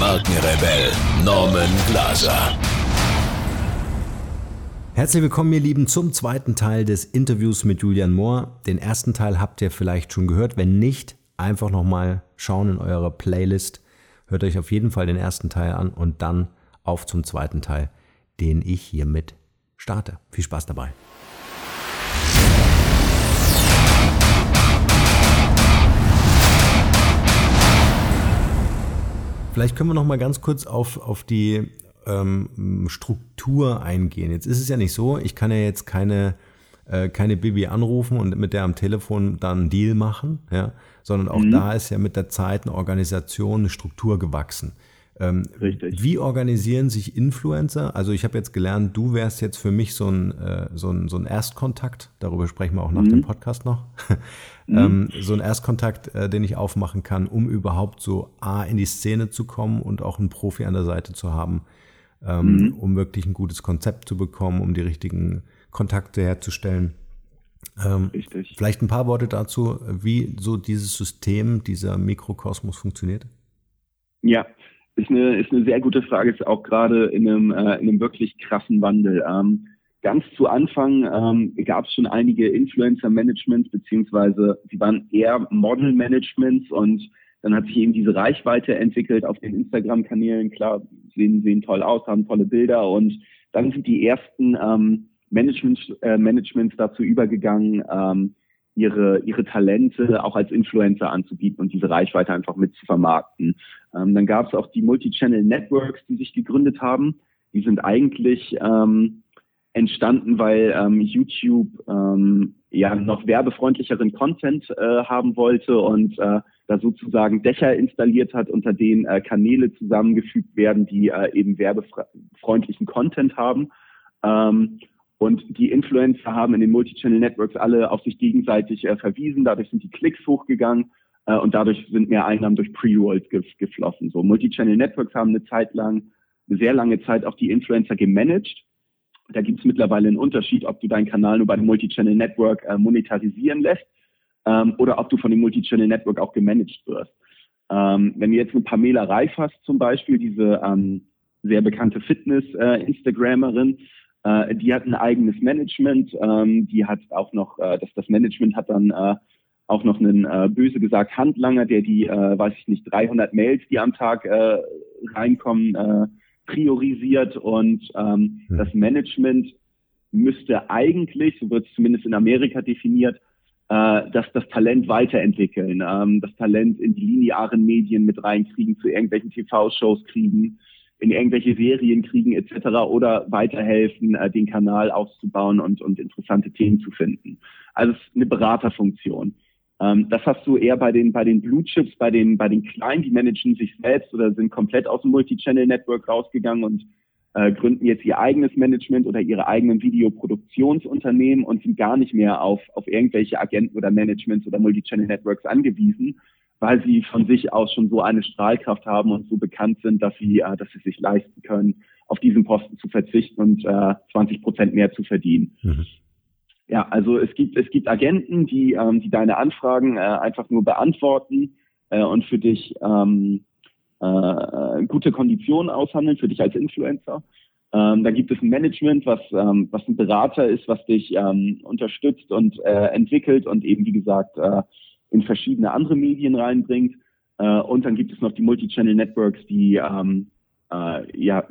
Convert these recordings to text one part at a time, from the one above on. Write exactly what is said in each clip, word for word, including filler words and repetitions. Markenrebell Norman Glaser. Herzlich willkommen, ihr Lieben, zum zweiten Teil des Interviews mit Julian Mohr. Den ersten Teil habt ihr vielleicht schon gehört. Wenn nicht, einfach nochmal schauen in eurer Playlist. Hört euch auf jeden Fall den ersten Teil an und dann auf zum zweiten Teil, den ich hiermit starte. Viel Spaß dabei. Vielleicht können wir noch mal ganz kurz auf, auf die ähm, Struktur eingehen. Jetzt ist es ja nicht so, ich kann ja jetzt keine, äh, keine Bibi anrufen und mit der am Telefon dann einen Deal machen, ja? Sondern auch mhm. da ist ja mit der Zeit eine Organisation, eine Struktur gewachsen. Ähm, Richtig. Wie organisieren sich Influencer? Also ich habe jetzt gelernt, du wärst jetzt für mich so ein, äh, so ein, so ein Erstkontakt, darüber sprechen wir auch nach mhm. dem Podcast noch, mhm. ähm, so ein Erstkontakt, äh, den ich aufmachen kann, um überhaupt so A, in die Szene zu kommen und auch einen Profi an der Seite zu haben, ähm, mhm. um wirklich ein gutes Konzept zu bekommen, um die richtigen Kontakte herzustellen. Ähm, Richtig. Vielleicht ein paar Worte dazu, wie so dieses System, dieser Mikrokosmos funktioniert? Ja. Ist eine, ist eine sehr gute Frage, ist auch gerade in einem, äh, in einem wirklich krassen Wandel. Ähm, ganz zu Anfang ähm, gab es schon einige Influencer-Managements, beziehungsweise die waren eher Model-Managements, und dann hat sich eben diese Reichweite entwickelt auf den Instagram-Kanälen. Klar, sehen, sehen toll aus, haben tolle Bilder, und dann sind die ersten ähm, Management, äh, Managements dazu übergegangen, ähm, ihre ihre Talente auch als Influencer anzubieten und diese Reichweite einfach mit zu vermarkten. Ähm, dann gab es auch die Multi-Channel-Networks, die sich gegründet haben. Die sind eigentlich ähm, entstanden, weil ähm, YouTube ähm, ja noch werbefreundlicheren Content äh, haben wollte und äh, da sozusagen Dächer installiert hat, unter denen äh, Kanäle zusammengefügt werden, die äh, eben werbefreundlichen Content haben. Ähm, Und die Influencer haben in den Multi-Channel-Networks alle auf sich gegenseitig äh, verwiesen. Dadurch sind die Klicks hochgegangen äh, und dadurch sind mehr Einnahmen durch Pre-Rolls ge- geflossen. So, Multi-Channel-Networks haben eine Zeit lang, eine sehr lange Zeit auch die Influencer gemanagt. Da gibt es mittlerweile einen Unterschied, ob du deinen Kanal nur bei dem Multi-Channel-Network äh, monetarisieren lässt ähm, oder ob du von dem Multi-Channel-Network auch gemanagt wirst. Ähm, wenn du jetzt eine Pamela Reif hast zum Beispiel, diese ähm, sehr bekannte Fitness-Instagramerin, äh, die hat ein eigenes Management, die hat auch noch, das, das Management hat dann auch noch einen, böse gesagt, Handlanger, der die, weiß ich nicht, dreihundert Mails, die am Tag reinkommen, priorisiert, und das Management müsste eigentlich, so wird es zumindest in Amerika definiert, dass das Talent weiterentwickeln, das Talent in die linearen Medien mit reinkriegen, zu irgendwelchen T V-Shows kriegen, in irgendwelche Serien kriegen et cetera oder weiterhelfen, äh, den Kanal auszubauen und, und interessante Themen zu finden. Also es ist eine Beraterfunktion. Ähm, das hast du eher bei den bei den Blue Chips, bei den bei den Kleinen, die managen sich selbst oder sind komplett aus dem Multi-Channel-Network rausgegangen und äh, gründen jetzt ihr eigenes Management oder ihre eigenen Videoproduktionsunternehmen und sind gar nicht mehr auf auf irgendwelche Agenten oder Managements oder Multi-Channel-Networks angewiesen, weil sie von sich aus schon so eine Strahlkraft haben und so bekannt sind, dass sie, äh, dass sie sich leisten können, auf diesen Posten zu verzichten und äh, zwanzig Prozent mehr zu verdienen. Mhm. Ja, also es gibt es gibt Agenten, die ähm, die deine Anfragen äh, einfach nur beantworten äh, und für dich ähm, äh, gute Konditionen aushandeln, für dich als Influencer. Ähm, dann gibt es ein Management, was ähm, was ein Berater ist, was dich ähm, unterstützt und äh, entwickelt und eben, wie gesagt, äh, in verschiedene andere Medien reinbringt. Und dann gibt es noch die Multi-Channel-Networks, die ähm, äh, ja,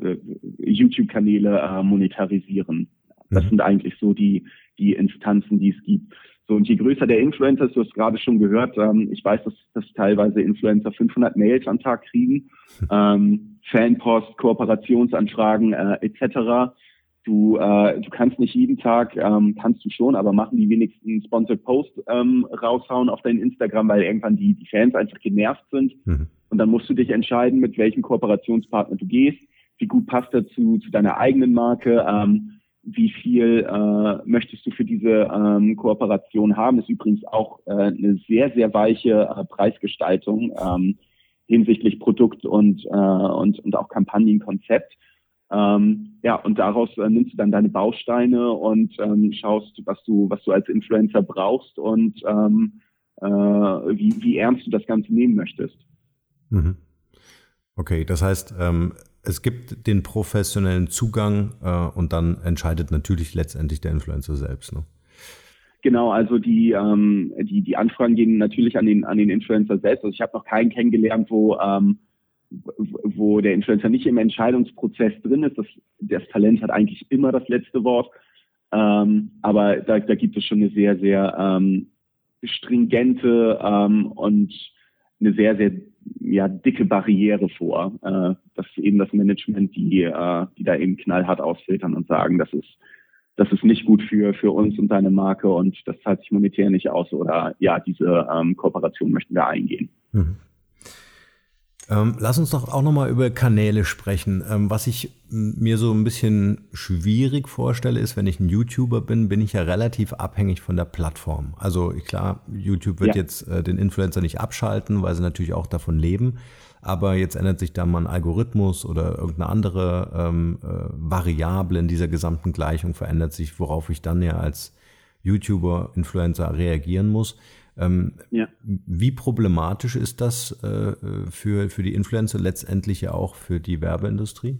YouTube-Kanäle äh, monetarisieren. Das mhm. sind eigentlich so die, die Instanzen, die es gibt. So, und je größer der Influencer ist, du hast gerade schon gehört, ähm, ich weiß, dass, dass teilweise Influencer fünfhundert Mails am Tag kriegen, ähm, Fanpost, Kooperationsanfragen äh, et cetera. Du, äh, du kannst nicht jeden Tag, ähm, kannst du schon, aber machen die wenigsten Sponsored Post ähm, raushauen auf dein Instagram, weil irgendwann die, die Fans einfach genervt sind. Mhm. Und dann musst du dich entscheiden, mit welchem Kooperationspartner du gehst. wie gut passt er zu, zu deiner eigenen Marke, ähm, wie viel äh, möchtest du für diese ähm, Kooperation haben, ist übrigens auch äh, eine sehr, sehr weiche äh, Preisgestaltung ähm, hinsichtlich Produkt und, äh, und, und auch Kampagnenkonzept. Ähm, ja, und daraus äh, nimmst du dann deine Bausteine und ähm, schaust, was du, was du als Influencer brauchst und ähm, äh, wie, wie ernst du das Ganze nehmen möchtest. Mhm. Okay, das heißt, ähm, es gibt den professionellen Zugang äh, und dann entscheidet natürlich letztendlich der Influencer selbst, ne? Genau, also die, ähm, die, die Anfragen gehen natürlich an den, an den Influencer selbst. Also ich habe noch keinen kennengelernt, wo ähm, wo der Influencer nicht im Entscheidungsprozess drin ist. Das, das Talent hat eigentlich immer das letzte Wort. Ähm, aber da, da gibt es schon eine sehr, sehr ähm, stringente ähm, und eine sehr, sehr ja, dicke Barriere vor, äh, dass eben das Management, die, äh, die da eben knallhart ausfiltern und sagen, das ist, das ist nicht gut für, für uns und deine Marke und das zahlt sich monetär nicht aus oder ja, diese ähm, Kooperation möchten wir eingehen. Mhm. Lass uns doch auch nochmal über Kanäle sprechen. Was ich mir so ein bisschen schwierig vorstelle, ist, wenn ich ein YouTuber bin, bin ich ja relativ abhängig von der Plattform. Also klar, YouTube wird ja. jetzt den Influencer nicht abschalten, weil sie natürlich auch davon leben. Aber jetzt ändert sich da mal ein Algorithmus oder irgendeine andere ähm, äh, Variable in dieser gesamten Gleichung verändert sich, worauf ich dann ja als YouTuber, Influencer reagieren muss. Ähm, ja. Wie problematisch ist das äh, für, für die Influencer, letztendlich ja auch für die Werbeindustrie?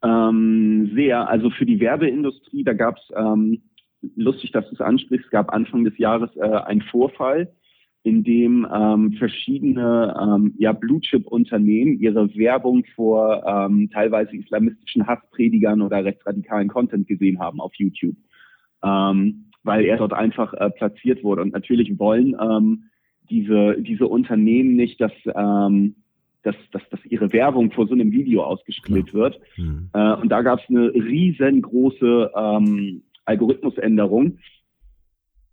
Ähm, sehr. Also für die Werbeindustrie, da gab es, ähm, lustig, dass du es ansprichst, gab Anfang des Jahres äh, einen Vorfall, in dem ähm, verschiedene ähm, ja, Blue-Chip-Unternehmen ihre Werbung vor ähm, teilweise islamistischen Hasspredigern oder rechtsradikalen Content gesehen haben auf YouTube. Ähm, weil er dort einfach äh, platziert wurde. Und natürlich wollen ähm, diese diese Unternehmen nicht, dass, ähm, dass, dass, dass ihre Werbung vor so einem Video ausgespielt wird. Mhm. Äh, und da gab es eine riesengroße ähm, Algorithmusänderung,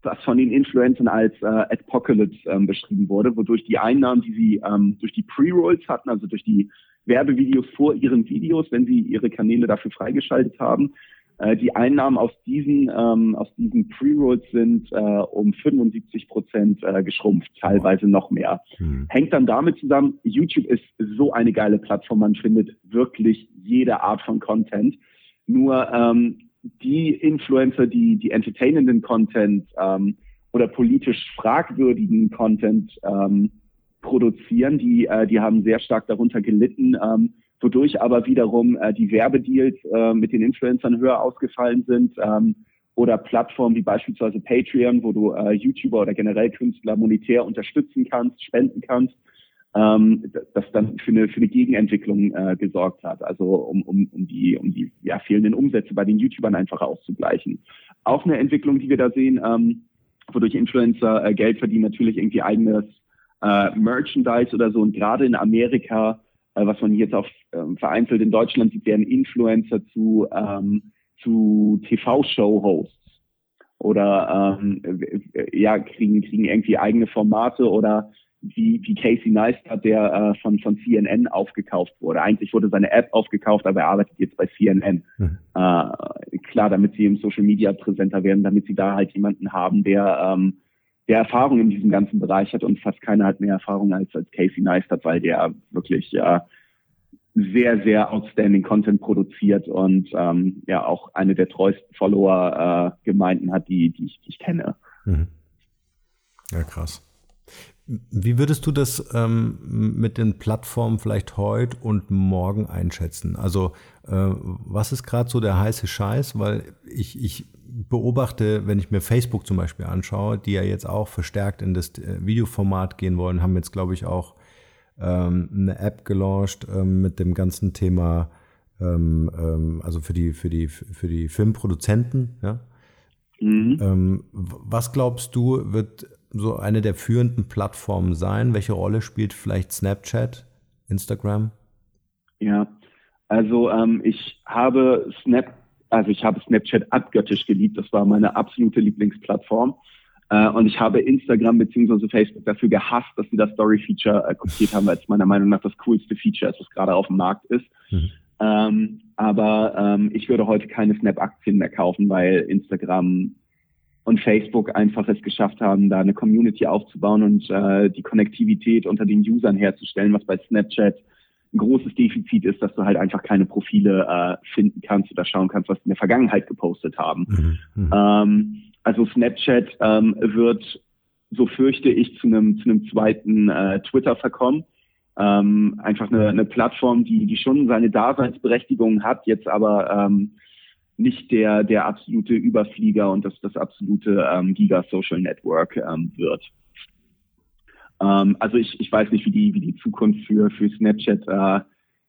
was von den Influencern als äh, Adpocalypse äh, beschrieben wurde, wodurch die Einnahmen, die sie ähm, durch die Pre-Rolls hatten, also durch die Werbevideos vor ihren Videos, wenn sie ihre Kanäle dafür freigeschaltet haben, die Einnahmen aus diesen ähm, aus diesen Pre-Rolls sind äh, um fünfundsiebzig Prozent äh, geschrumpft, teilweise noch mehr. Mhm. Hängt dann damit zusammen, YouTube ist so eine geile Plattform, man findet wirklich jede Art von Content. Nur ähm, die Influencer, die die entertainenden Content ähm, oder politisch fragwürdigen Content ähm, produzieren, die äh, die haben sehr stark darunter gelitten, ähm, wodurch aber wiederum äh, die Werbedeals äh, mit den Influencern höher ausgefallen sind ähm, oder Plattformen wie beispielsweise Patreon, wo du äh, YouTuber oder generell Künstler monetär unterstützen kannst, spenden kannst, ähm, das dann für eine, für eine Gegenentwicklung äh, gesorgt hat, also um, um, um die, um die ja, fehlenden Umsätze bei den YouTubern einfach auszugleichen. Auch eine Entwicklung, die wir da sehen, ähm, wodurch Influencer äh, Geld verdienen, natürlich irgendwie eigenes äh, Merchandise oder so, und gerade in Amerika, was man jetzt auch ähm, vereinzelt in Deutschland sieht, werden Influencer zu ähm, zu T V-Show-Hosts oder ähm, ja kriegen kriegen irgendwie eigene Formate oder wie wie Casey Neistat, der äh, von von C N N aufgekauft wurde. Eigentlich wurde seine App aufgekauft, aber er arbeitet jetzt bei C N N. Mhm. Äh, klar, damit sie im Social Media präsenter werden, damit sie da halt jemanden haben, der ähm, der Erfahrung in diesem ganzen Bereich hat, und fast keiner hat mehr Erfahrung als, als Casey Neistat, weil der wirklich ja sehr, sehr outstanding Content produziert und ähm, ja auch eine der treuesten Follower-Gemeinden äh, hat, die, die, ich, die ich kenne. Mhm. Ja, krass. Wie würdest du das ähm, mit den Plattformen vielleicht heute und morgen einschätzen? Also äh, was ist gerade so der heiße Scheiß? Weil ich, ich beobachte, wenn ich mir Facebook zum Beispiel anschaue, die ja jetzt auch verstärkt in das Videoformat gehen wollen, haben jetzt, glaube ich, auch ähm, eine App gelauncht ähm, mit dem ganzen Thema, ähm, ähm, also für die, für die, für die Filmproduzenten. Ja? Mhm. Ähm, was glaubst du, wird so eine der führenden Plattformen sein? Welche Rolle spielt vielleicht Snapchat, Instagram? Ja, also ähm, ich habe Snap, also ich habe Snapchat abgöttisch geliebt. Das war meine absolute Lieblingsplattform. Äh, und ich habe Instagram bzw. Facebook dafür gehasst, dass sie das Story-Feature äh, kopiert haben, weil es meiner Meinung nach das coolste Feature ist, was gerade auf dem Markt ist. Mhm. Ähm, aber ähm, ich würde heute keine Snap-Aktien mehr kaufen, weil Instagram und Facebook einfach es geschafft haben, da eine Community aufzubauen und äh, die Konnektivität unter den Usern herzustellen, was bei Snapchat ein großes Defizit ist, dass du halt einfach keine Profile äh, finden kannst oder schauen kannst, was die in der Vergangenheit gepostet haben. Mhm. Ähm, also Snapchat ähm, wird, so fürchte ich, zu einem zu einem zweiten äh, Twitter verkommen. Ähm, einfach eine, eine Plattform, die die schon seine Daseinsberechtigung hat, jetzt aber ähm, nicht der der absolute Überflieger und das das absolute ähm, Giga-Social-Network ähm, wird. Ähm, also ich ich weiß nicht, wie die wie die Zukunft für für Snapchat äh,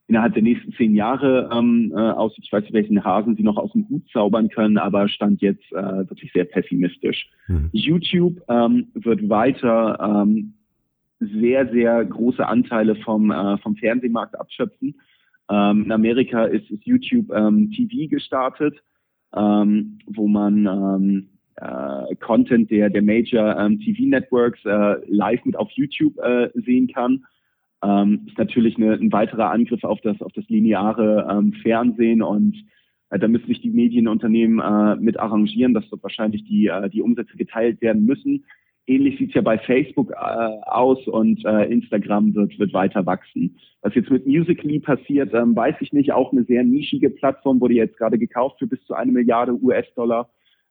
innerhalb der nächsten zehn Jahre ähm, äh, aussieht. Ich weiß nicht, welchen Hasen sie noch aus dem Hut zaubern können, aber Stand jetzt äh, wirklich sehr pessimistisch. Mhm. YouTube ähm, wird weiter ähm, sehr, sehr große Anteile vom äh, vom Fernsehmarkt abschöpfen. Ähm, in Amerika ist, ist YouTube ähm, T V gestartet, ähm, wo man ähm, äh, Content der der Major ähm, T V-Networks äh, live mit auf YouTube äh, sehen kann. Ähm, ist natürlich eine, ein weiterer Angriff auf das auf das lineare ähm, Fernsehen und äh, da müssen sich die Medienunternehmen äh, mit arrangieren, dass dort wahrscheinlich die äh, die Umsätze geteilt werden müssen. Ähnlich sieht es ja bei Facebook äh, aus und äh, Instagram wird wird weiter wachsen. Was jetzt mit Musical.ly passiert, ähm, weiß ich nicht. Auch eine sehr nischige Plattform wurde jetzt gerade gekauft für bis zu eine Milliarde U S-Dollar.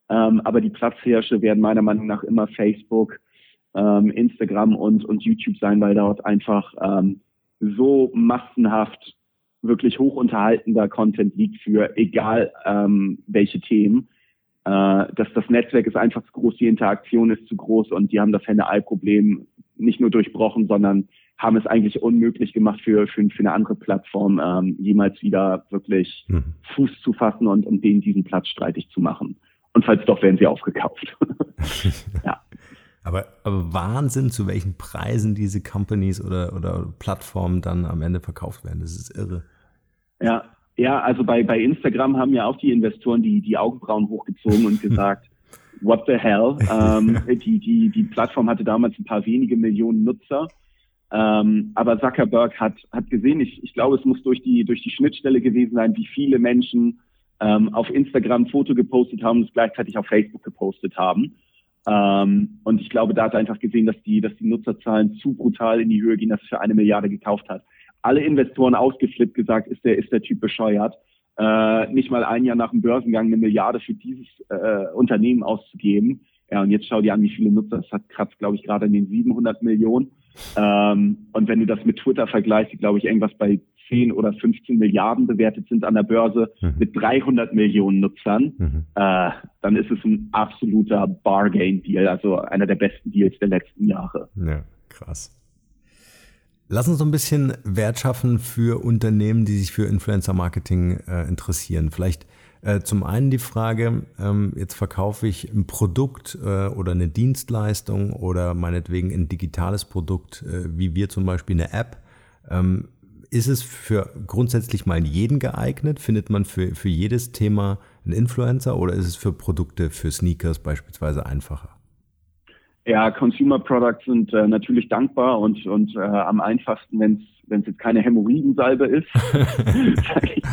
Ähm, aber die Platzhirsche werden meiner Meinung nach immer Facebook, ähm, Instagram und und YouTube sein, weil dort einfach ähm, so massenhaft wirklich hochunterhaltender Content liegt für egal ähm, welche Themen. Äh, dass das Netzwerk ist einfach zu groß, die Interaktion ist zu groß und die haben das Henne-Ei-Problem nicht nur durchbrochen, sondern haben es eigentlich unmöglich gemacht für für, für eine andere Plattform, ähm, jemals wieder wirklich mhm. Fuß zu fassen und um denen diesen Platz streitig zu machen. Und falls doch, werden sie aufgekauft. Ja. aber, aber Wahnsinn, zu welchen Preisen diese Companies oder, oder Plattformen dann am Ende verkauft werden. Das ist irre. Ja. Ja, also bei, bei Instagram haben ja auch die Investoren die, die Augenbrauen hochgezogen und gesagt, what the hell? Ähm, die, die, die Plattform hatte damals ein paar wenige Millionen Nutzer. Ähm, aber Zuckerberg hat, hat gesehen, ich, ich glaube, es muss durch die, durch die Schnittstelle gewesen sein, wie viele Menschen ähm, auf Instagram ein Foto gepostet haben und es gleichzeitig auf Facebook gepostet haben. Ähm, und ich glaube, da hat er einfach gesehen, dass die, dass die Nutzerzahlen zu brutal in die Höhe gehen, dass er für eine Milliarde gekauft hat. Alle Investoren ausgeflippt, gesagt, ist der ist der Typ bescheuert, äh, nicht mal ein Jahr nach dem Börsengang eine Milliarde für dieses äh, Unternehmen auszugeben. Ja, und jetzt schau dir an, wie viele Nutzer es hat, kratzt, glaube ich, gerade an den siebenhundert Millionen. Ähm, und wenn du das mit Twitter vergleichst, die, glaube ich, irgendwas bei zehn oder fünfzehn Milliarden bewertet sind an der Börse, mhm. mit dreihundert Millionen Nutzern, mhm. äh, dann ist es ein absoluter Bargain-Deal, also einer der besten Deals der letzten Jahre. Ja, krass. Lass uns so ein bisschen Wert schaffen für Unternehmen, die sich für Influencer-Marketing äh, interessieren. Vielleicht äh, zum einen die Frage, ähm, jetzt verkaufe ich ein Produkt äh, oder eine Dienstleistung oder meinetwegen ein digitales Produkt, äh, wie wir zum Beispiel eine App. Ähm, ist es für grundsätzlich mal jeden geeignet? Findet man für, für jedes Thema einen Influencer oder ist es für Produkte, für Sneakers beispielsweise einfacher? Ja, Consumer Products sind äh, natürlich dankbar und und äh, am einfachsten, wenn es wenn es jetzt keine Hämorrhoidensalbe ist. Sag ich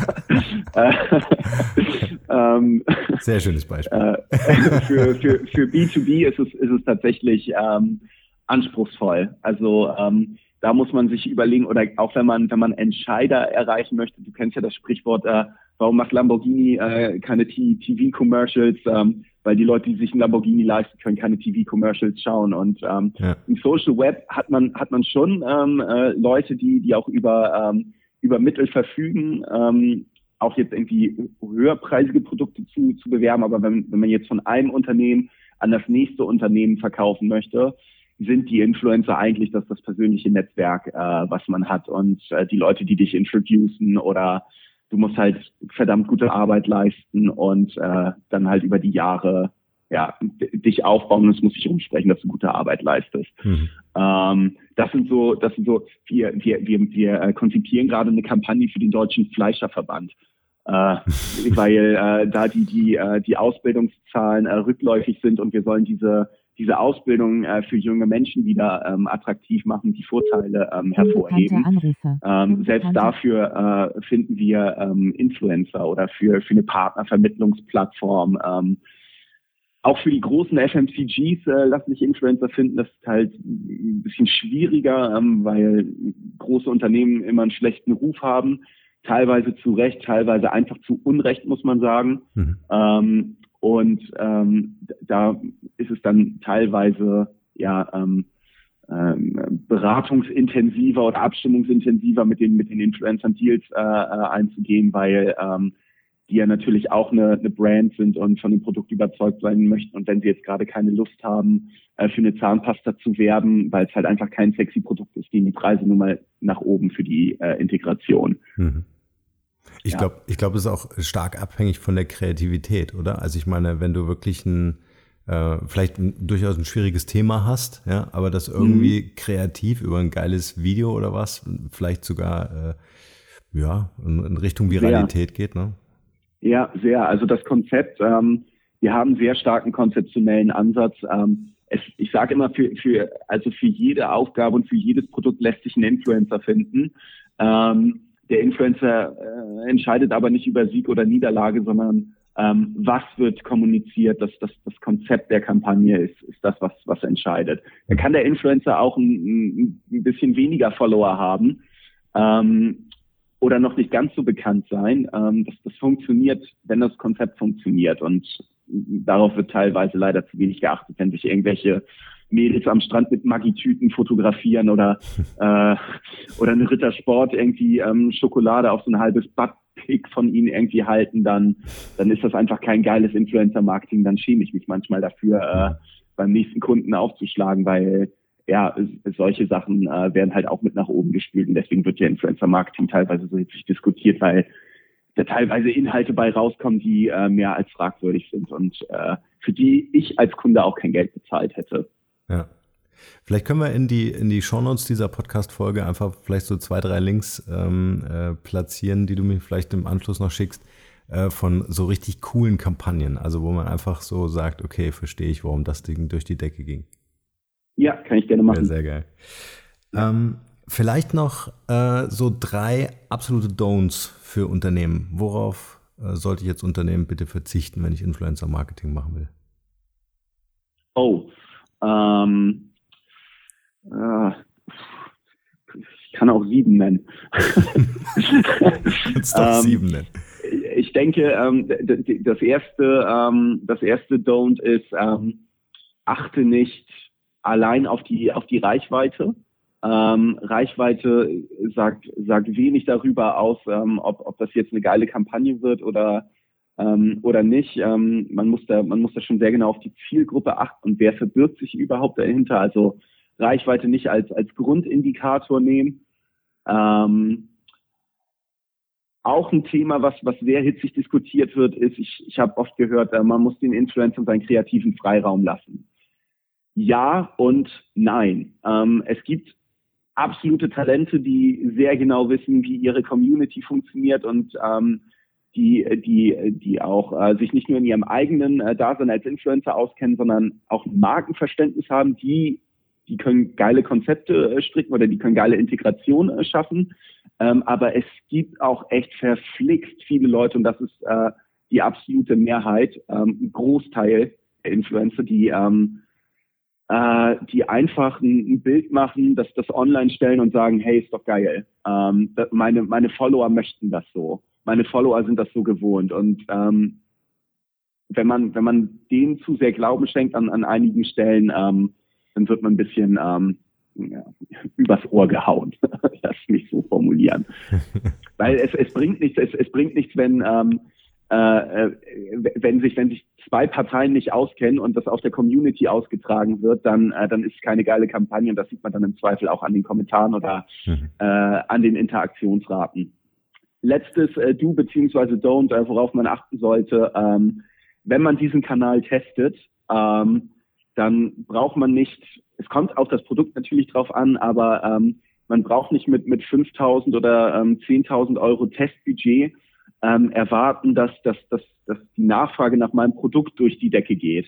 mal. ähm, Sehr schönes Beispiel. Äh, für für für B zwei B ist es ist es tatsächlich ähm, anspruchsvoll. Also ähm, da muss man sich überlegen oder auch wenn man wenn man Entscheider erreichen möchte. Du kennst ja das Sprichwort. Äh, warum macht Lamborghini äh, keine T V-Commercials? Ähm, weil die Leute, die sich einen Lamborghini leisten können, keine T V-Commercials schauen. Und ähm, ja. im Social Web hat man hat man schon ähm, äh, Leute, die die auch über ähm, über Mittel verfügen, ähm, auch jetzt irgendwie höherpreisige Produkte zu zu bewerben. Aber wenn wenn man jetzt von einem Unternehmen an das nächste Unternehmen verkaufen möchte, sind die Influencer eigentlich das das persönliche Netzwerk, äh, was man hat und äh, die Leute, die dich introducen oder du musst halt verdammt gute Arbeit leisten und äh, dann halt über die Jahre ja d- dich aufbauen und es muss sich rumsprechen, dass du gute Arbeit leistest. Mhm. Ähm, das sind so, das sind so, wir, wir, wir, wir konzipieren gerade eine Kampagne für den Deutschen Fleischerverband, äh, weil äh, da die, die, äh, die Ausbildungszahlen äh, rückläufig sind und wir sollen diese diese Ausbildung äh, für junge Menschen wieder ähm, attraktiv machen, die Vorteile ähm, hervorheben. Ähm, selbst dafür äh, finden wir ähm, Influencer oder für, für eine Partnervermittlungsplattform. Ähm, Auch für die großen F M C Gs äh, lassen sich Influencer finden. Das ist halt ein bisschen schwieriger, ähm, weil große Unternehmen immer einen schlechten Ruf haben. Teilweise zu Recht, teilweise einfach zu Unrecht, muss man sagen. Mhm. Ähm, und ähm, da ist es dann teilweise ja ähm, ähm, beratungsintensiver oder abstimmungsintensiver mit den mit den Influencer-Deals äh, äh, einzugehen, weil ähm, die ja natürlich auch eine, eine Brand sind und von dem Produkt überzeugt sein möchten. Und wenn sie jetzt gerade keine Lust haben, äh, für eine Zahnpasta zu werben, weil es halt einfach kein sexy Produkt ist, gehen die Preise nun mal nach oben für die äh, Integration. Mhm. Ich ja. glaube, ich glaube, es ist auch stark abhängig von der Kreativität, oder? Also ich meine, wenn du wirklich ein, äh, vielleicht ein, durchaus ein schwieriges Thema hast, ja, aber das irgendwie mhm. kreativ über ein geiles Video oder was, vielleicht sogar äh, ja, in, in Richtung Viralität ja. geht, ne? Ja, sehr. Also das Konzept, ähm, wir haben einen sehr starken konzeptionellen Ansatz. Ähm, es, ich sage immer, für, für, also für jede Aufgabe und für jedes Produkt lässt sich ein Influencer finden. Ähm, der Influencer äh, entscheidet aber nicht über Sieg oder Niederlage, sondern ähm, was wird kommuniziert, das, das, das Konzept der Kampagne ist, ist das, was, was entscheidet. Da kann der Influencer auch ein, ein bisschen weniger Follower haben. Ähm, oder noch nicht ganz so bekannt sein. Ähm, das, das funktioniert, wenn das Konzept funktioniert. Und darauf wird teilweise leider zu wenig geachtet, wenn sich irgendwelche Mädels am Strand mit Maggi-Tüten fotografieren oder äh, oder eine Rittersport irgendwie ähm, Schokolade auf so ein halbes Buttpick von ihnen irgendwie halten, dann dann ist das einfach kein geiles Influencer-Marketing. Dann schäme ich mich manchmal dafür, äh, beim nächsten Kunden aufzuschlagen, weil ja, solche Sachen äh, werden halt auch mit nach oben gespült und deswegen wird ja Influencer-Marketing teilweise so hitzig diskutiert, weil da teilweise Inhalte bei rauskommen, die äh, mehr als fragwürdig sind und äh, für die ich als Kunde auch kein Geld bezahlt hätte. Ja. Vielleicht können wir in die, in die Shownotes dieser Podcast-Folge einfach vielleicht so zwei, drei Links ähm, äh, platzieren, die du mir vielleicht im Anschluss noch schickst, äh, von so richtig coolen Kampagnen, also wo man einfach so sagt, okay, verstehe ich, warum das Ding durch die Decke ging. Ja, kann ich gerne machen. Ja, sehr geil. Ähm, vielleicht noch äh, so drei absolute Don'ts für Unternehmen. Worauf äh, sollte ich jetzt Unternehmen bitte verzichten, wenn ich Influencer-Marketing machen will? Oh, ähm, äh, ich kann auch sieben nennen. Du kannst doch sieben nennen. Ich denke, ähm, das erste, ähm, das erste Don't ist, ähm, achte nicht allein auf die auf die Reichweite. Ähm, Reichweite sagt sagt wenig darüber aus, ähm, ob ob das jetzt eine geile Kampagne wird oder ähm, oder nicht. Ähm, man muss da man muss da schon sehr genau auf die Zielgruppe achten und wer verbirgt sich überhaupt dahinter. Also Reichweite nicht als als Grundindikator nehmen. Ähm, Auch ein Thema, was was sehr hitzig diskutiert wird, ist, ich ich habe oft gehört, äh, man muss den Influencern seinen kreativen Freiraum lassen. Ja und nein. Ähm, es gibt absolute Talente, die sehr genau wissen, wie ihre Community funktioniert und ähm, die die die auch äh, sich nicht nur in ihrem eigenen äh, Dasein als Influencer auskennen, sondern auch ein Markenverständnis haben. Die die können geile Konzepte äh, stricken oder die können geile Integration äh, schaffen. Ähm, aber es gibt auch echt verflixt viele Leute und das ist äh, die absolute Mehrheit, ähm, ein Großteil der Influencer, die ähm, die einfach ein Bild machen, das das online stellen und sagen, hey, ist doch geil. Ähm, meine meine Follower möchten das so. Meine Follower sind das so gewohnt. Und ähm, wenn man wenn man denen zu sehr Glauben schenkt an an einigen Stellen, ähm, dann wird man ein bisschen ähm, ja, übers Ohr gehauen. Lass mich so formulieren. Weil es es bringt nichts. Es es bringt nichts, wenn ähm, Äh, wenn sich wenn sich zwei Parteien nicht auskennen und das aus der Community ausgetragen wird, dann äh, dann ist es keine geile Kampagne und das sieht man dann im Zweifel auch an den Kommentaren oder mhm. äh, an den Interaktionsraten. Letztes äh, Do beziehungsweise Don't, äh, worauf man achten sollte, ähm, wenn man diesen Kanal testet, ähm, dann braucht man nicht, es kommt auf das Produkt natürlich drauf an, aber ähm, man braucht nicht mit mit fünftausend oder ähm, zehntausend Euro Testbudget Ähm, erwarten, dass, dass, dass, dass die Nachfrage nach meinem Produkt durch die Decke geht.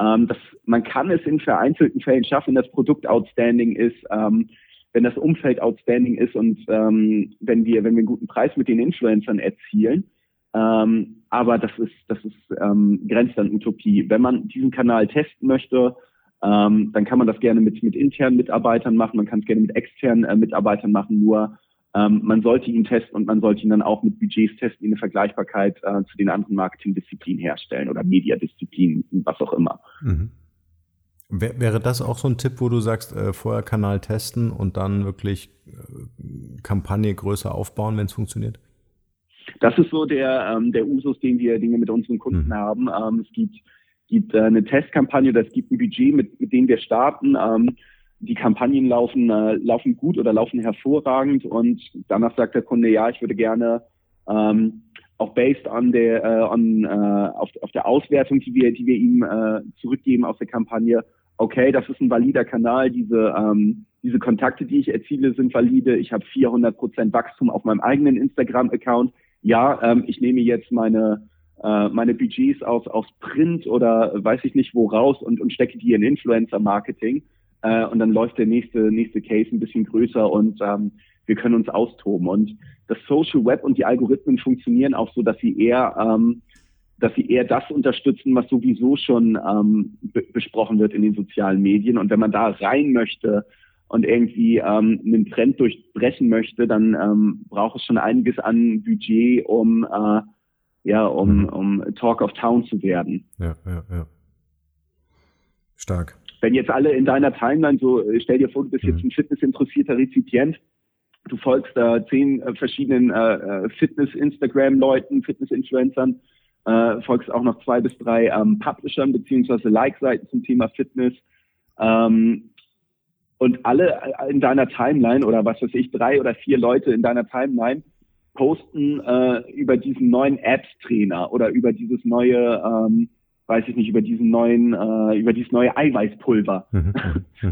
Ähm, das, man kann es in vereinzelten Fällen schaffen, wenn das Produkt outstanding ist, ähm, wenn das Umfeld outstanding ist und ähm, wenn wir wenn wir einen guten Preis mit den Influencern erzielen. Ähm, aber das ist das ist ähm, grenzt an Utopie. Wenn man diesen Kanal testen möchte, ähm, dann kann man das gerne mit mit internen Mitarbeitern machen, man kann es gerne mit externen äh, Mitarbeitern machen, nur ähm, man sollte ihn testen und man sollte ihn dann auch mit Budgets testen, die eine Vergleichbarkeit äh, zu den anderen Marketingdisziplinen herstellen oder Mediadisziplinen, was auch immer. Mhm. Wäre das auch so ein Tipp, wo du sagst, äh, vorher Kanal testen und dann wirklich äh, Kampagne größer aufbauen, wenn es funktioniert? Das ist so der ähm, der Usus, den wir, den wir mit unseren Kunden mhm. haben. Ähm, es gibt, gibt äh, eine Testkampagne, oder es gibt ein Budget, mit, mit dem wir starten. Ähm, die Kampagnen laufen äh, laufen gut oder laufen hervorragend und danach sagt der Kunde, ja, ich würde gerne ähm, auch based on der äh, on, äh, auf, auf der Auswertung, die wir die wir ihm äh, zurückgeben aus der Kampagne. Okay, das ist ein valider Kanal. Diese ähm, diese Kontakte, die ich erziele, sind valide. Ich habe vierhundert Prozent Wachstum auf meinem eigenen Instagram-Account. Ja, ähm, ich nehme jetzt meine äh, meine Budgets aus aus Print oder weiß ich nicht wo raus und und stecke die in Influencer-Marketing äh, und dann läuft der nächste nächste Case ein bisschen größer und ähm, wir können uns austoben. Und das Social Web und die Algorithmen funktionieren auch so, dass sie eher ähm, dass sie eher das unterstützen, was sowieso schon ähm, be- besprochen wird in den sozialen Medien. Und wenn man da rein möchte und irgendwie ähm, einen Trend durchbrechen möchte, dann ähm, braucht es schon einiges an Budget, um äh, ja, um, mhm. um Talk of Town zu werden. Ja, ja, ja. Stark. Wenn jetzt alle in deiner Timeline, so stell dir vor, du bist mhm. jetzt ein fitnessinteressierter Rezipient, du folgst äh, zehn äh, verschiedenen äh, Fitness-Instagram-Leuten, Fitness-Influencern, äh, folgst auch noch zwei bis drei ähm, Publishern beziehungsweise Like-Seiten zum Thema Fitness, ähm, und alle in deiner Timeline oder was weiß ich, drei oder vier Leute in deiner Timeline posten äh, über diesen neuen Abs-Trainer oder über dieses neue, ähm, weiß ich nicht, über diesen neuen, äh, über dieses neue Eiweißpulver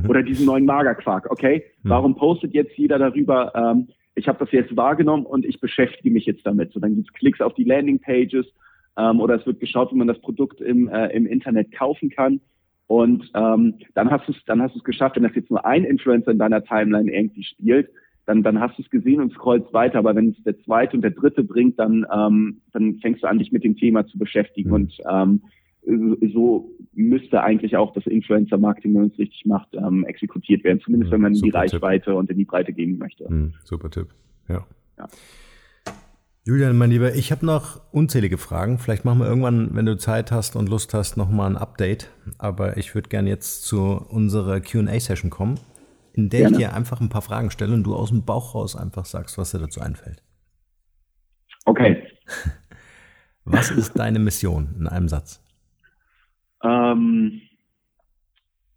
oder diesen neuen Magerquark, okay? Warum postet jetzt jeder darüber, ähm, ich habe das jetzt wahrgenommen und ich beschäftige mich jetzt damit? So, dann gibt's Klicks auf die Landingpages ähm, oder es wird geschaut, wie man das Produkt im, äh, im Internet kaufen kann. Und ähm, dann hast du es, dann hast du es geschafft. Wenn das jetzt nur ein Influencer in deiner Timeline irgendwie spielt, dann dann hast du es gesehen und scrollst weiter. Aber wenn es der zweite und der dritte bringt, dann ähm, dann fängst du an, dich mit dem Thema zu beschäftigen. Mhm. Und ähm, so müsste eigentlich auch das Influencer-Marketing, wenn man es richtig macht, ähm, exekutiert werden. Zumindest mhm, wenn man in die Reichweite Tipp. und in die Breite gehen möchte. Mhm, super Tipp. Ja. ja. Julian, mein Lieber, ich habe noch unzählige Fragen. Vielleicht machen wir irgendwann, wenn du Zeit hast und Lust hast, nochmal ein Update. Aber ich würde gerne jetzt zu unserer Q and A-Session kommen, in der gerne. ich dir einfach ein paar Fragen stelle und du aus dem Bauch raus einfach sagst, was dir dazu einfällt. Okay. Was ist deine Mission in einem Satz? Ähm,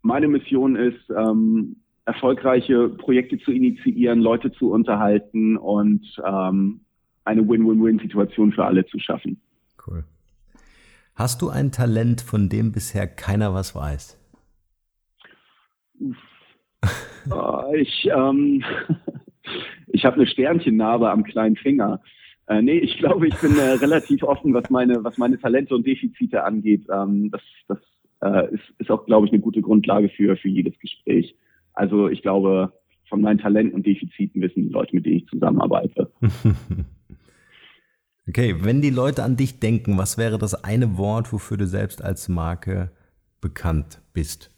meine Mission ist, ähm, erfolgreiche Projekte zu initiieren, Leute zu unterhalten und ähm, eine Win-Win-Win-Situation für alle zu schaffen. Cool. Hast du ein Talent, von dem bisher keiner was weiß? Ich, ähm, ich habe eine Sternchennarbe am kleinen Finger. Äh, nee, ich glaube, ich bin äh, relativ offen, was meine, was meine Talente und Defizite angeht. Ähm, das das äh, ist, ist auch, glaube ich, eine gute Grundlage für, für jedes Gespräch. Also ich glaube, von meinen Talenten und Defiziten wissen die Leute, mit denen ich zusammenarbeite. Okay, wenn die Leute an dich denken, was wäre das eine Wort, wofür du selbst als Marke bekannt bist?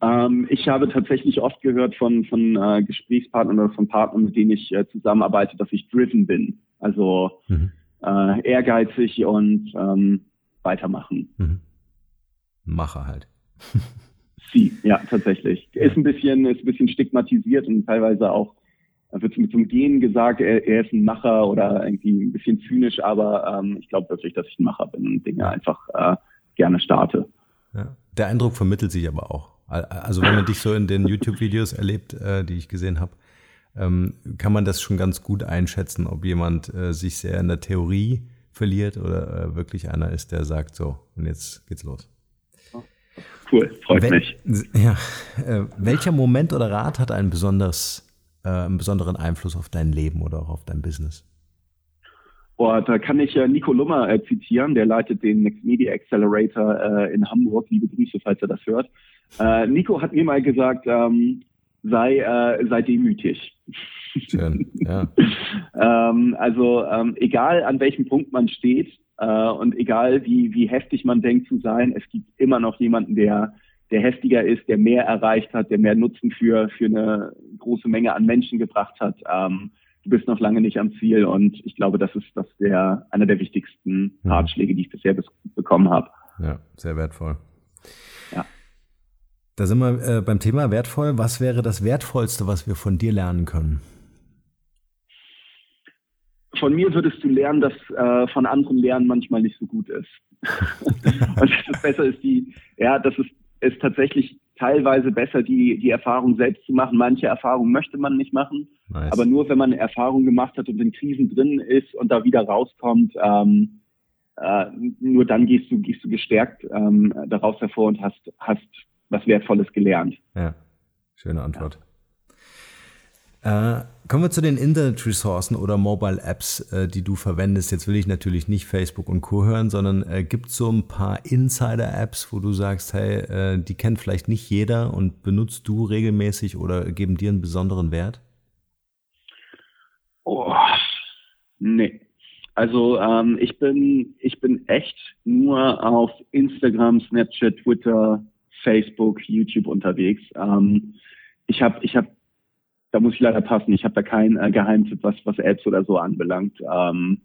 Ähm, ich habe tatsächlich oft gehört von, von äh, Gesprächspartnern oder von Partnern, mit denen ich äh, zusammenarbeite, dass ich driven bin. Also mhm. äh, ehrgeizig und ähm, weitermachen. Mhm. Macher halt. Ja, tatsächlich. Ist ein bisschen, ist ein bisschen stigmatisiert und teilweise auch, wird es mit zum Gehen gesagt, er, er ist ein Macher oder irgendwie ein bisschen zynisch, aber ähm, ich glaube wirklich, dass ich ein Macher bin und Dinge einfach äh, gerne starte. Ja. Der Eindruck vermittelt sich aber auch. Also wenn man dich so in den YouTube-Videos erlebt, äh, die ich gesehen habe, ähm, kann man das schon ganz gut einschätzen, ob jemand äh, sich sehr in der Theorie verliert oder äh, wirklich einer ist, der sagt so, und jetzt geht's los. Cool, freut Wel- mich. Ja. Äh, welcher Moment oder Rat hat einen, besonders, äh, einen besonderen Einfluss auf dein Leben oder auch auf dein Business? Und da kann ich äh, Nico Lummer äh, zitieren, der leitet den Next Media Accelerator äh, in Hamburg. Liebe Grüße, falls er das hört. Äh, Nico hat mir mal gesagt, ähm, sei, äh, sei demütig. Schön, ja. ähm, also ähm, egal, an welchem Punkt man steht äh, und egal, wie, wie heftig man denkt zu sein, es gibt immer noch jemanden, der, der heftiger ist, der mehr erreicht hat, der mehr Nutzen für, für eine große Menge an Menschen gebracht hat. Ähm, Du bist noch lange nicht am Ziel und ich glaube, das ist das der einer der wichtigsten Ratschläge, die ich bisher bis, bekommen habe. Ja, sehr wertvoll. Ja. Da sind wir äh, beim Thema wertvoll. Was wäre das Wertvollste, was wir von dir lernen können? Von mir würdest du lernen, dass äh, von anderen Lernen manchmal nicht so gut ist. Und das besser ist die, ja, das ist, ist tatsächlich teilweise besser, die, die Erfahrung selbst zu machen. Manche Erfahrungen möchte man nicht machen, nice. Aber nur, wenn man eine Erfahrung gemacht hat und in Krisen drin ist und da wieder rauskommt, ähm, äh, nur dann gehst du, gehst du gestärkt ähm, daraus hervor und hast, hast was Wertvolles gelernt. Ja, schöne Antwort. Ja. Äh, kommen wir zu den Internet-Ressourcen oder Mobile-Apps, äh, die du verwendest. Jetzt will ich natürlich nicht Facebook und Co. hören, sondern äh, gibt es so ein paar Insider-Apps, wo du sagst, hey, äh, die kennt vielleicht nicht jeder und benutzt du regelmäßig oder geben dir einen besonderen Wert? Oh, nee. Also ähm, ich bin ich bin echt nur auf Instagram, Snapchat, Twitter, Facebook, YouTube unterwegs. Ähm, ich habe ich habe Da muss ich leider passen. Ich habe da keinen äh, Geheimtipp, was, was Apps oder so anbelangt. Ähm,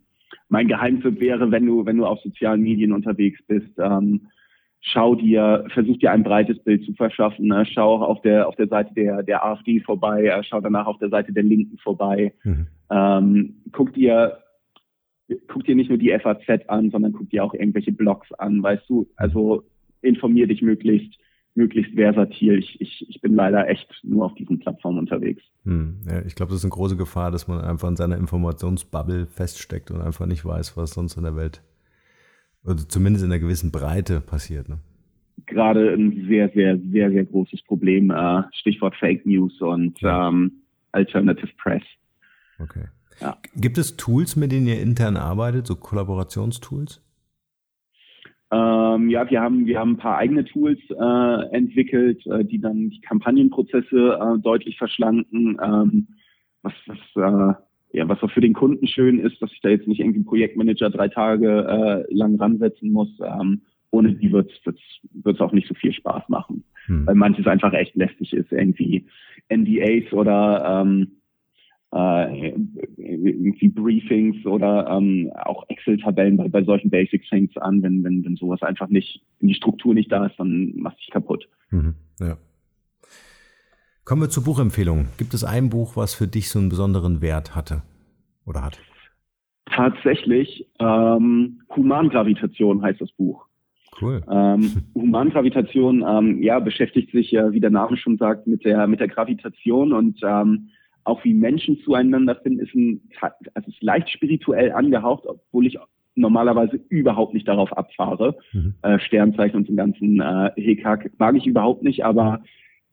mein Geheimtipp wäre, wenn du, wenn du auf sozialen Medien unterwegs bist, ähm, schau dir, versuch dir ein breites Bild zu verschaffen. Äh, schau auch auf der, auf der Seite der, der AfD vorbei. Äh, schau danach auf der Seite der Linken vorbei. Mhm. Ähm, guck dir, guck dir nicht nur die F A Z an, sondern guck dir auch irgendwelche Blogs an, weißt du? Also informier dich möglichst. möglichst versatil. Ich, ich, ich bin leider echt nur auf diesen Plattformen unterwegs. Hm, ja, ich glaube, das ist eine große Gefahr, dass man einfach in seiner Informationsbubble feststeckt und einfach nicht weiß, was sonst in der Welt, oder zumindest in einer gewissen Breite passiert. Ne? Gerade ein sehr, sehr, sehr, sehr großes Problem. Äh, Stichwort Fake News und ja. ähm, Alternative Press. Okay. Ja. Gibt es Tools, mit denen ihr intern arbeitet, so Kollaborationstools? Ähm, ja, wir haben wir haben ein paar eigene Tools äh, entwickelt, äh, die dann die Kampagnenprozesse äh, deutlich verschlanken. Ähm, was was äh, ja was auch für den Kunden schön ist, dass ich da jetzt nicht irgendwie einen Projektmanager drei Tage äh, lang ransetzen muss. Ähm, ohne die wird's wird's wird's auch nicht so viel Spaß machen, hm. weil manches einfach echt lästig ist, irgendwie N D As oder ähm, Äh, irgendwie Briefings oder ähm, auch Excel-Tabellen bei, bei solchen Basics fängt es an, wenn, wenn, wenn sowas einfach nicht, wenn die Struktur nicht da ist, dann machst du dich kaputt. Mhm, ja. Kommen wir zu Buchempfehlungen. Gibt es ein Buch, was für dich so einen besonderen Wert hatte oder hat? Tatsächlich, ähm, Humangravitation heißt das Buch. Cool. Ähm, Humangravitation, ähm, ja, beschäftigt sich, äh, wie der Name schon sagt, mit der, mit der Gravitation und ähm, auch wie Menschen zueinander finden, ist, ein, also ist leicht spirituell angehaucht, obwohl ich normalerweise überhaupt nicht darauf abfahre. Mhm. Äh, Sternzeichen und den ganzen äh, Hickhack mag ich überhaupt nicht, aber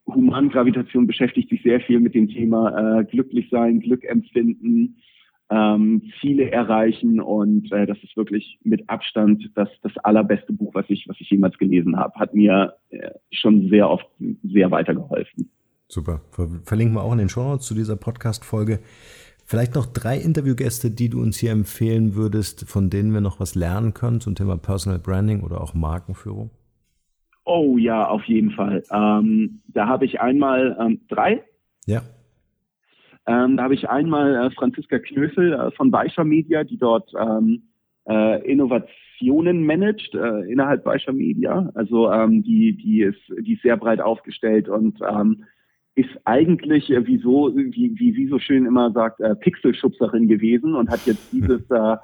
Humangravitation beschäftigt sich sehr viel mit dem Thema äh, glücklich sein, Glück empfinden, ähm, Ziele erreichen und äh, das ist wirklich mit Abstand das, das allerbeste Buch, was ich, was ich jemals gelesen habe. Hat mir äh, schon sehr oft sehr weitergeholfen. Super. Verlinken wir auch in den Shownotes zu dieser Podcast-Folge. Vielleicht noch drei Interviewgäste, die du uns hier empfehlen würdest, von denen wir noch was lernen können zum Thema Personal Branding oder auch Markenführung. Oh ja, auf jeden Fall. Ähm, da habe ich einmal ähm, drei. Ja. Ähm, da habe ich einmal äh, Franziska Knösel äh, von Beischer Media, die dort ähm, äh, Innovationen managt äh, innerhalb Beischer Media. Also ähm, die, die, ist, die ist sehr breit aufgestellt und ähm, ist eigentlich, äh, wie, so, wie, wie sie so schön immer sagt, äh, Pixelschubserin gewesen und hat jetzt dieses äh,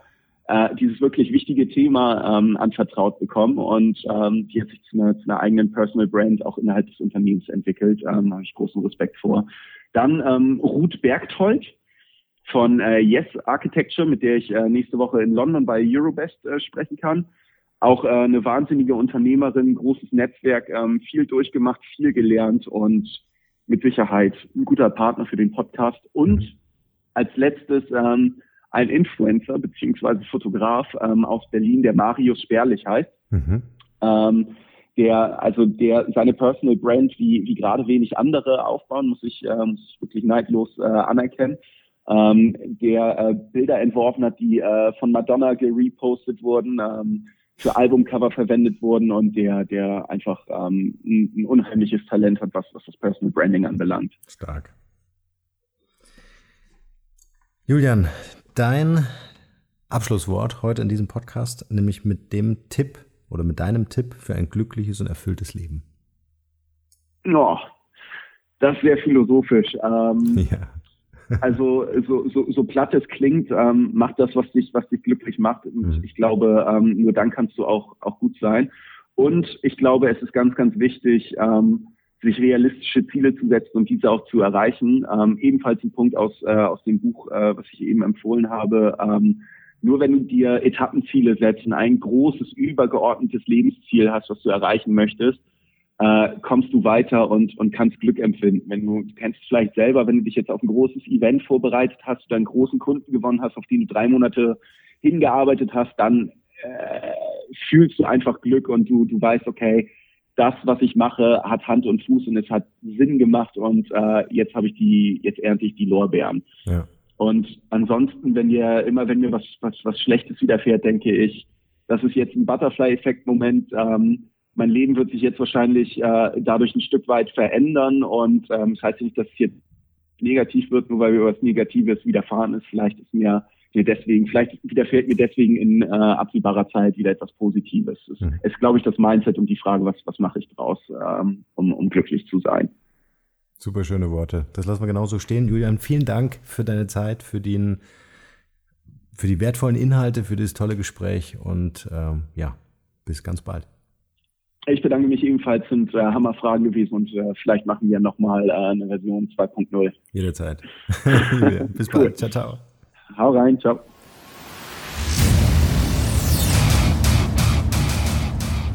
äh, dieses wirklich wichtige Thema ähm, anvertraut bekommen und ähm, die hat sich zu einer, zu einer eigenen Personal Brand auch innerhalb des Unternehmens entwickelt. Ähm, habe ich großen Respekt vor. Dann ähm, Ruth Bergthold von äh, Yes Architecture, mit der ich äh, nächste Woche in London bei Eurobest äh, sprechen kann. Auch äh, eine wahnsinnige Unternehmerin, großes Netzwerk, ähm, viel durchgemacht, viel gelernt und mit Sicherheit ein guter Partner für den Podcast. Und als letztes ähm, ein Influencer beziehungsweise Fotograf ähm, aus Berlin, der Marius Sperlich heißt, mhm. ähm, der also der seine Personal Brand wie wie gerade wenig andere aufbauen, muss ich, äh, muss ich wirklich neidlos äh, anerkennen. Ähm, der äh, Bilder entworfen hat, die äh, von Madonna gerepostet wurden, ähm, für Albumcover verwendet wurden und der der einfach ähm, ein, ein unheimliches Talent hat, was, was das Personal Branding anbelangt. Stark. Julian, dein Abschlusswort heute in diesem Podcast, nämlich mit dem Tipp oder mit deinem Tipp für ein glückliches und erfülltes Leben. Oh, das ist sehr philosophisch. Ähm, ja. Also so, so, so platt es klingt, ähm, mach das, was dich, was dich glücklich macht. Und ich glaube, ähm, nur dann kannst du auch, auch gut sein. Und ich glaube, es ist ganz, ganz wichtig, ähm, sich realistische Ziele zu setzen und diese auch zu erreichen. Ähm, ebenfalls ein Punkt aus, äh, aus dem Buch, äh, was ich eben empfohlen habe. Ähm, nur wenn du dir Etappenziele setzt und ein großes, übergeordnetes Lebensziel hast, was du erreichen möchtest, Äh, kommst du weiter und und kannst Glück empfinden. Wenn du, du kennst vielleicht selber, wenn du dich jetzt auf ein großes Event vorbereitet hast oder einen großen Kunden gewonnen hast, auf den du drei Monate hingearbeitet hast, dann äh, fühlst du einfach Glück und du du weißt, okay, das, was ich mache, hat Hand und Fuß und es hat Sinn gemacht und äh, jetzt habe ich die, jetzt ernte ich die Lorbeeren. Ja. Und ansonsten, wenn dir immer, wenn mir was was was Schlechtes widerfährt, denke ich, das ist jetzt ein Butterfly-Effekt-Moment. Ähm, Mein Leben wird sich jetzt wahrscheinlich äh, dadurch ein Stück weit verändern und ähm, das heißt nicht, dass es jetzt negativ wird, nur weil mir was Negatives widerfahren ist. Vielleicht ist mir, mir deswegen, vielleicht widerfährt mir deswegen in äh, absehbarer Zeit wieder etwas Positives. Es mhm. ist, glaube ich, das Mindset und die Frage, was, was mache ich draus, ähm, um, um glücklich zu sein. Super schöne Worte. Das lassen wir genauso stehen. Julian, vielen Dank für deine Zeit, für den, für die wertvollen Inhalte, für dieses tolle Gespräch und ähm, ja, bis ganz bald. Ich bedanke mich ebenfalls, sind äh, Hammerfragen gewesen und äh, vielleicht machen wir nochmal äh, eine Version zwei Punkt null. Jederzeit. Bis bald. Cool. Ciao, ciao. Hau rein, ciao.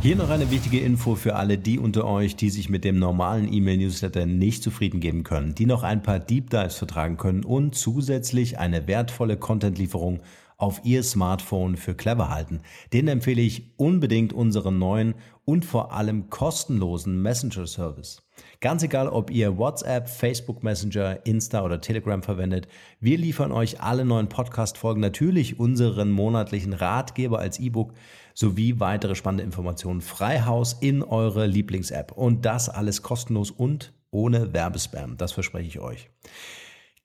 Hier noch eine wichtige Info für alle die unter euch, die sich mit dem normalen E-Mail-Newsletter nicht zufrieden geben können, die noch ein paar Deep Dives vertragen können und zusätzlich eine wertvolle Content-Lieferung auf ihr Smartphone für clever halten. Den empfehle ich unbedingt unseren neuen und vor allem kostenlosen Messenger-Service. Ganz egal, ob ihr WhatsApp, Facebook Messenger, Insta oder Telegram verwendet, wir liefern euch alle neuen Podcast-Folgen, natürlich unseren monatlichen Ratgeber als E-Book sowie weitere spannende Informationen frei Haus in eure Lieblings-App. Und das alles kostenlos und ohne Werbespam, das verspreche ich euch.